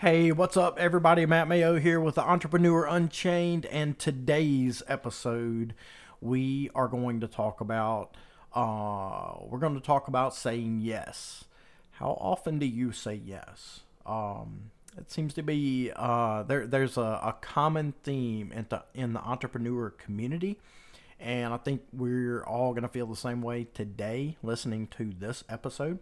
Hey, what's up everybody? Matt Mayo here with the Entrepreneur Unchained, and today's episode we are going to talk about saying yes. How often do you say yes? It seems to be there's a common theme in the entrepreneur community, and I think we're all going to feel the same way today listening to this episode.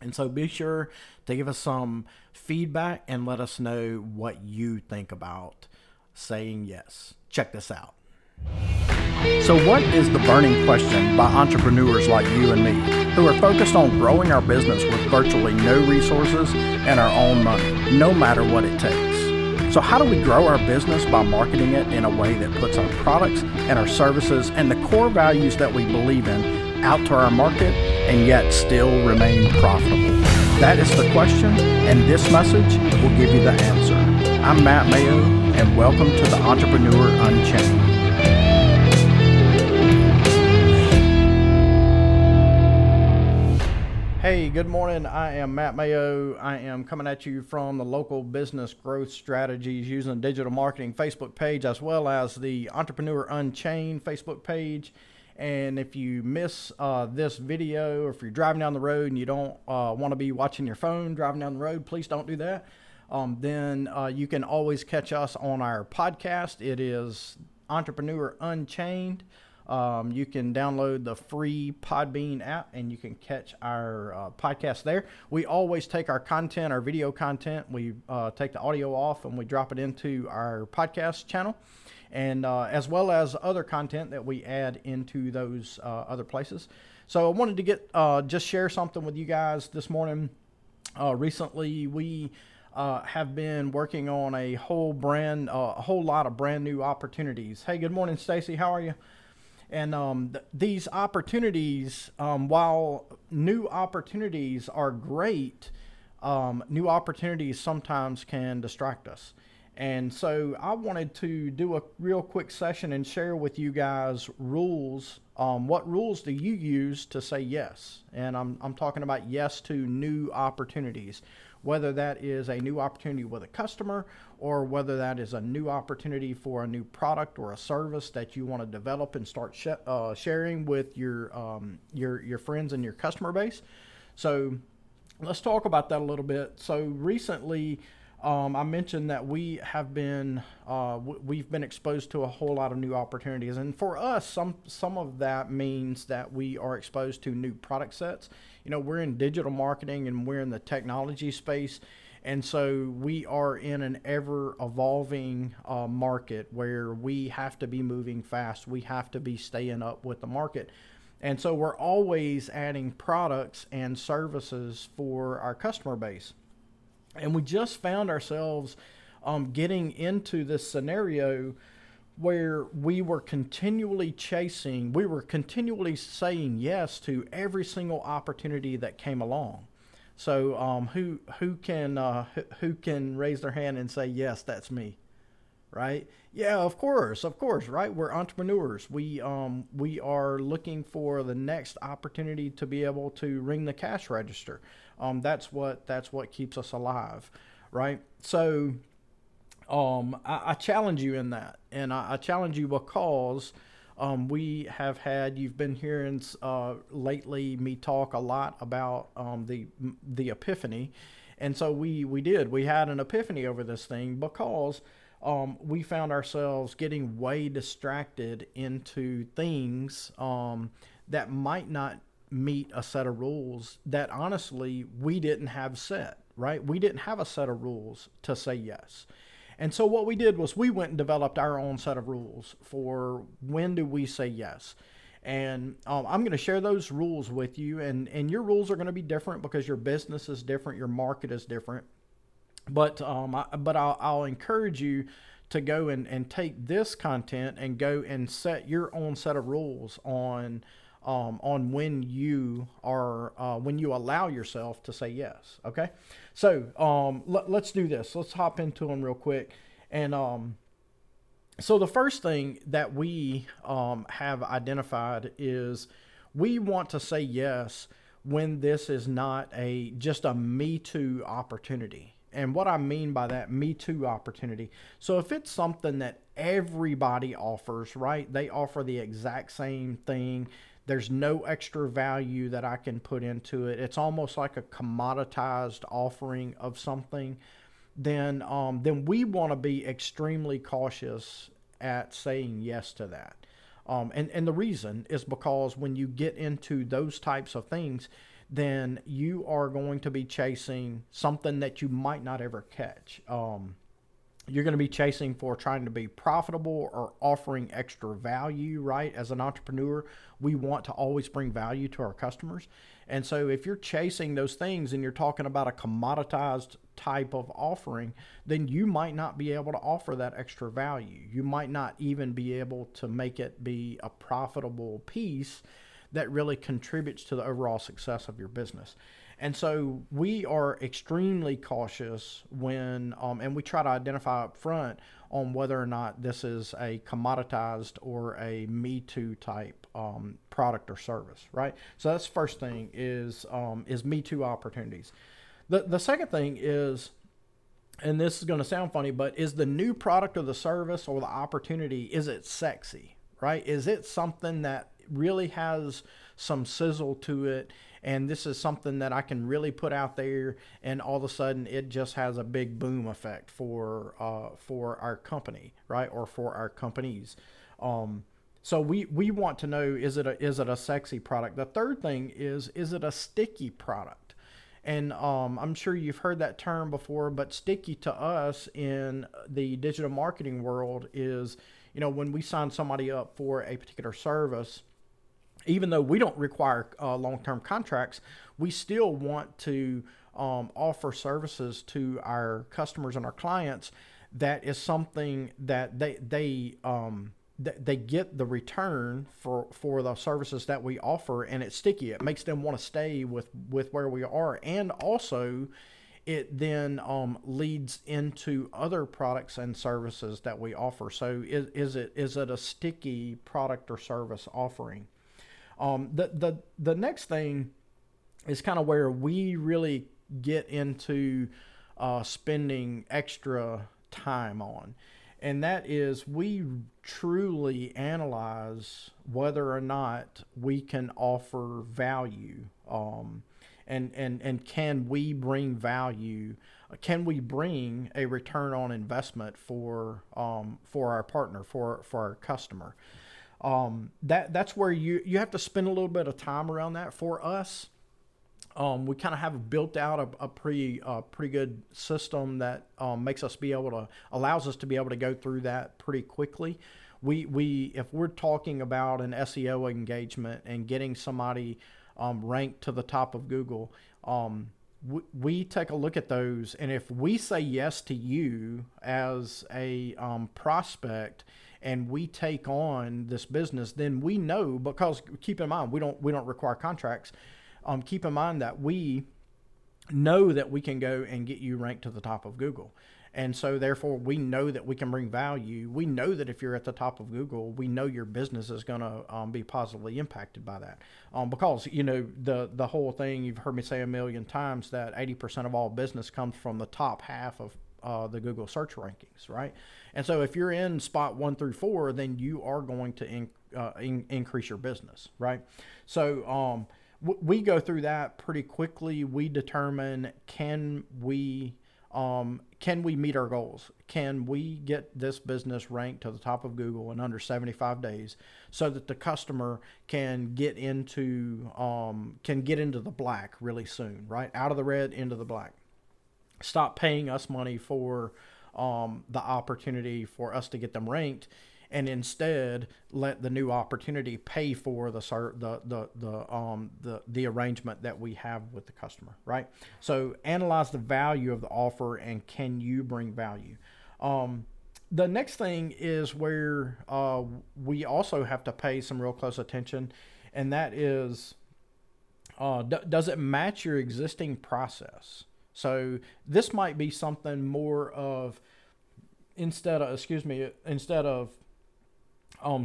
And so be sure to give us some feedback and let us know what you think about saying yes. Check this out. So what is the burning question by entrepreneurs like you and me who are focused on growing our business with virtually no resources and our own money, no matter what it takes? So how do we grow our business by marketing it in a way that puts our products and our services and the core values that we believe in out to our market and yet still remain profitable? That is the question, and this message will give you the answer. I'm Matt Mayo, and welcome to the Entrepreneur Unchained. Hey, good morning. I am Matt Mayo. I am coming at you from the Local Business Growth Strategies Using Digital Marketing Facebook page, as well as the Entrepreneur Unchained Facebook page. And if you miss this video, or if you're driving down the road and you don't want to be watching your phone driving down the road, please don't do that. Then you can always catch us on our podcast. It is Entrepreneur Unchained. You can download the free Podbean app and you can catch our podcast there. We always take our content, our video content, we take the audio off and we drop it into our podcast channel, and as well as other content that we add into those other places. So I wanted to just share something with you guys this morning. Recently, we have been working on a whole lot of brand new opportunities. Hey, good morning, Stacy. How are you? And these opportunities, while new opportunities are great, new opportunities sometimes can distract us. And so I wanted to do a real quick session and share with you guys rules. What rules do you use to say yes? And I'm talking about yes to new opportunities, whether that is a new opportunity with a customer or whether that is a new opportunity for a new product or a service that you want to develop and start sharing with your friends and your customer base. So let's talk about that a little bit. So recently, I mentioned that we have been we've been exposed to a whole lot of new opportunities, and for us, some of that means that we are exposed to new product sets. You know, we're in digital marketing and we're in the technology space, and so we are in an ever-evolving market where we have to be moving fast. We have to be staying up with the market. And so we're always adding products and services for our customer base. And we just found ourselves getting into this scenario where we were continually saying yes to every single opportunity that came along. So who can raise their hand and say, yes, that's me, right? Yeah, of course, right? We're entrepreneurs. We are looking for the next opportunity to be able to ring the cash register. That's what keeps us alive, right? So I challenge you in that, and I challenge you because you've been hearing lately me talk a lot about the epiphany, and so we had an epiphany over this thing because we found ourselves getting way distracted into things that might not meet a set of rules that honestly we didn't have set, right? We didn't have a set of rules to say yes. And so what we did was we went and developed our own set of rules for when do we say yes. And I'm going to share those rules with you, and your rules are going to be different because your business is different, your market is different. But I'll encourage you to go and take this content and go and set your own set of rules on when you are when you allow yourself to say yes. Okay, so let's do this. Let's hop into them real quick. And so the first thing that we have identified is we want to say yes when this is not just a me too opportunity. And what I mean by that, me too opportunity. So if it's something that everybody offers, right? They offer the exact same thing. There's no extra value that I can put into it. It's almost like a commoditized offering of something. Then we want to be extremely cautious at saying yes to that. And the reason is because when you get into those types of things, then you are going to be chasing something that you might not ever catch. You're going to be chasing for trying to be profitable or offering extra value, right? As an entrepreneur, we want to always bring value to our customers. And so if you're chasing those things and you're talking about a commoditized type of offering, then you might not be able to offer that extra value. You might not even be able to make it be a profitable piece that really contributes to the overall success of your business. And so we are extremely cautious when, and we try to identify up front on whether or not this is a commoditized or a Me Too type product or service, right? So that's the first thing is Me Too opportunities. The second thing is, and this is going to sound funny, but is the new product or the service or the opportunity, is it sexy, right? Is it something that really has some sizzle to it, and this is something that I can really put out there, and all of a sudden it just has a big boom effect for our company, right? Or for our companies. So we want to know, is it a sexy product? The third thing is it a sticky product? And I'm sure you've heard that term before, but sticky to us in the digital marketing world is, you know, when we sign somebody up for a particular service, even though we don't require long-term contracts, we still want to offer services to our customers and our clients that is something that they get the return for the services that we offer, and it's sticky. It makes them want to stay with where we are, and also it then leads into other products and services that we offer. So is it a sticky product or service offering? The next thing is kind of where we really get into spending extra time on. And that is, we truly analyze whether or not we can offer value, and can we bring value? Can we bring a return on investment for our partner, for our customer? That's where you have to spend a little bit of time around that. For us, we kind of have built out a pretty good system that allows us to be able to go through that pretty quickly. We if we're talking about an SEO engagement and getting somebody ranked to the top of Google, we take a look at those, and if we say yes to you as a prospect, and we take on this business, then we know, because keep in mind, we don't require contracts. Keep in mind that we know that we can go and get you ranked to the top of Google. And so therefore, we know that we can bring value. We know that if you're at the top of Google, we know your business is going to be positively impacted by that. Because, you know, the whole thing, you've heard me say a million times, that 80% of all business comes from the top half of the Google search rankings, right? And so if you're in spot 1 through 4, then you are going to increase your business, right? So we go through that pretty quickly. We determine, can we meet our goals? Can we get this business ranked to the top of Google in under 75 days so that the customer can get into the black really soon, right? Out of the red, into the black. Stop paying us money for the opportunity for us to get them ranked, and instead let the new opportunity pay for the arrangement that we have with the customer, right? So analyze the value of the offer, and can you bring value? The next thing is where we also have to pay some real close attention, and that is, does it match your existing process? So this might be something more of, instead of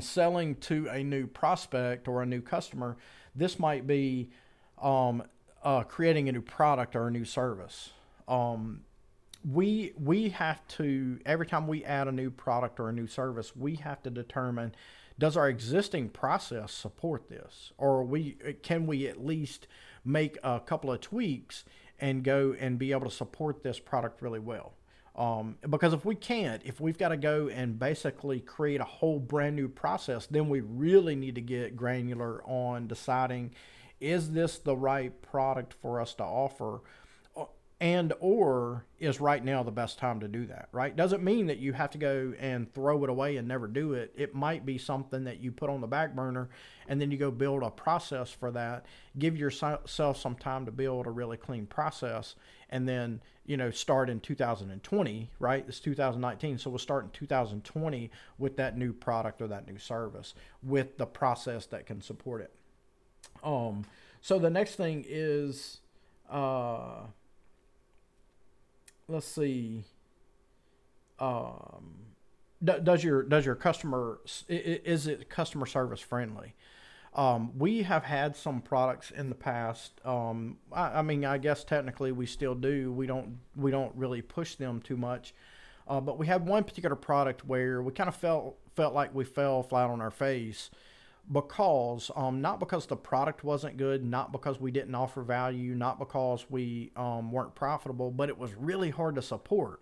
selling to a new prospect or a new customer, this might be creating a new product or a new service. we have to, every time we add a new product or a new service, we have to determine, does our existing process support this? Or can we at least make a couple of tweaks and go and be able to support this product really well? Because if we can't, if we've got to go and basically create a whole brand new process, then we really need to get granular on deciding, is this the right product for us to offer? And or is right now the best time to do that, right? Doesn't mean that you have to go and throw it away and never do it. It might be something that you put on the back burner and then you go build a process for that. Give yourself some time to build a really clean process and then, you know, start in 2020, right? It's 2019, so we'll start in 2020 with that new product or that new service with the process that can support it. So the next thing is... let's see. Does your customer, is it customer service friendly? We have had some products in the past. I mean, I guess technically we still do. We don't really push them too much. But we had one particular product where we kind of felt like we fell flat on our face because not because the product wasn't good, not because we didn't offer value, not because we weren't profitable, but it was really hard to support.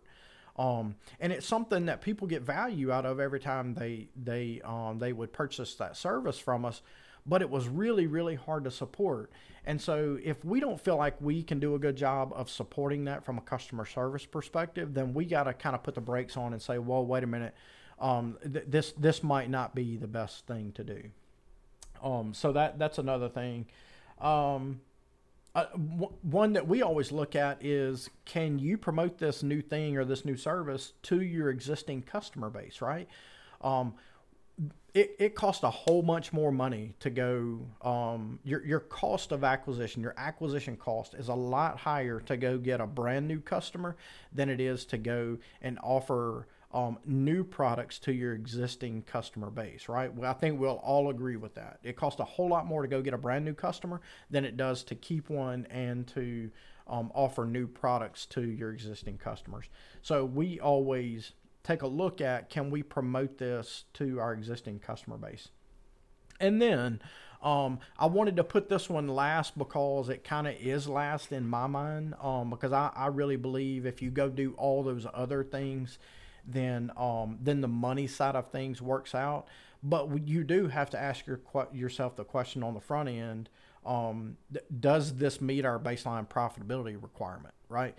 And it's something that people get value out of every time they would purchase that service from us, but it was really, really hard to support. And so if we don't feel like we can do a good job of supporting that from a customer service perspective, then we got to kind of put the brakes on and say, well, wait a minute, this might not be the best thing to do. So that's another thing. One that we always look at is, can you promote this new thing or this new service to your existing customer base, right? It costs a whole bunch more money to go, your cost of acquisition, your acquisition cost is a lot higher to go get a brand new customer than it is to go and offer new products to your existing customer base, right? Well, I think we'll all agree with that. It costs a whole lot more to go get a brand new customer than it does to keep one and to offer new products to your existing customers. So we always take a look at, can we promote this to our existing customer base? And then I wanted to put this one last because it kind of is last in my mind, because I really believe if you go do all those other things, then the money side of things works out. But you do have to ask yourself the question on the front end, does this meet our baseline profitability requirement, right?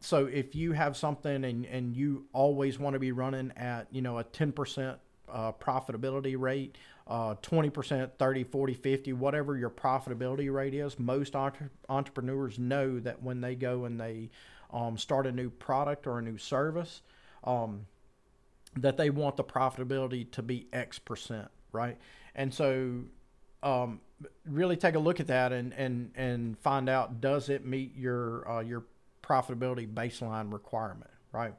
So if you have something and you always want to be running at, you know, a 10% profitability rate, 20%, 30, 40, 50, whatever your profitability rate is, most entrepreneurs know that when they go and they start a new product or a new service, that they want the profitability to be X%, right? And so really take a look at that and find out, does it meet your profitability baseline requirement, right?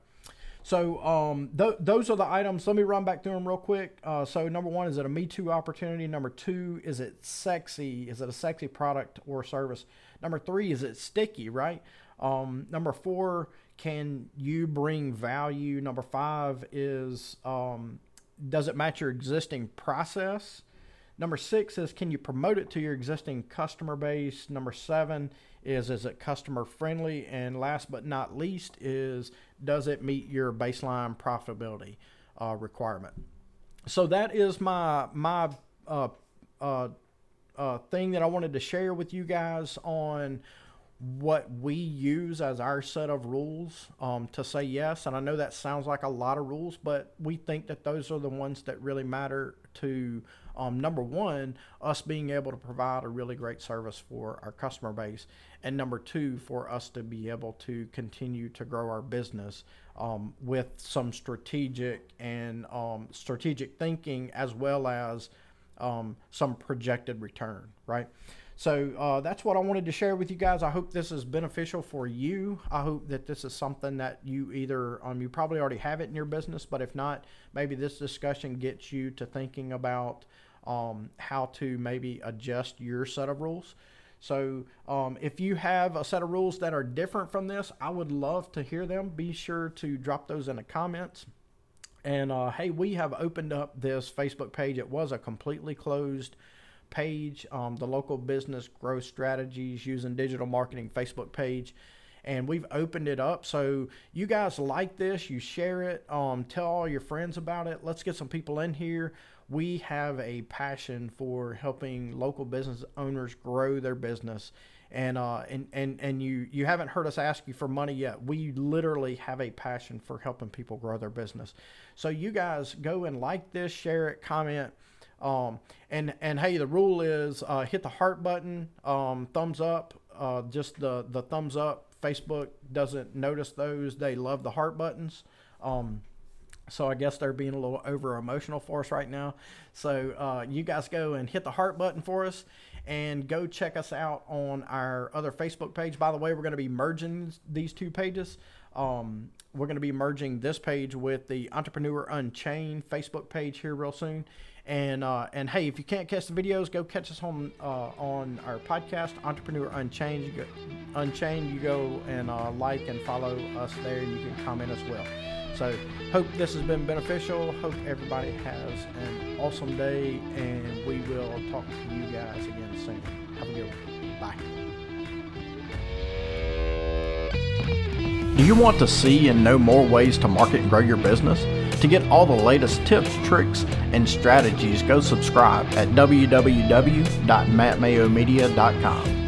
So those are the items. Let me run back through them real quick. So number one, is it a Me Too opportunity? Number two, is it sexy? Is it a sexy product or service? Number three, is it sticky, right? Number four, can you bring value? Number five is, does it match your existing process? Number six is, can you promote it to your existing customer base? Number seven is it customer friendly? And last but not least is, does it meet your baseline profitability requirement? So that is my thing that I wanted to share with you guys on what we use as our set of rules to say yes. And I know that sounds like a lot of rules, but we think that those are the ones that really matter to, number one, us being able to provide a really great service for our customer base. And number two, for us to be able to continue to grow our business with some strategic and strategic thinking, as well as some projected return, right? So that's what I wanted to share with you guys. I hope this is beneficial for you. I hope that this is something that you either, you probably already have it in your business, but if not, maybe this discussion gets you to thinking about how to maybe adjust your set of rules. So if you have a set of rules that are different from this, I would love to hear them. Be sure to drop those in the comments. And hey, we have opened up this Facebook page. It was a completely closed page, the local business growth strategies using digital marketing Facebook page. And we've opened it up. So you guys like this, you share it, tell all your friends about it. Let's get some people in here. We have a passion for helping local business owners grow their business. And you haven't heard us ask you for money yet. We literally have a passion for helping people grow their business. So you guys go and like this, share it, comment. And hey, the rule is hit the heart button, thumbs up, just the thumbs up. Facebook doesn't notice those. They love the heart buttons. So I guess they're being a little over emotional for us right now. So you guys go and hit the heart button for us and go check us out on our other Facebook page. By the way, we're going to be merging these two pages. We're going to be merging this page with the Entrepreneur Unchained Facebook page here real soon. And hey, if you can't catch the videos, go catch us on our podcast, Entrepreneur Unchained. You go and like and follow us there. You can comment as well. So hope this has been beneficial. Hope everybody has an awesome day, and we will talk to you guys again soon. Have a good one. Bye. Do you want to see and know more ways to market and grow your business? To get all the latest tips, tricks, and strategies, go subscribe at www.mattmayomedia.com.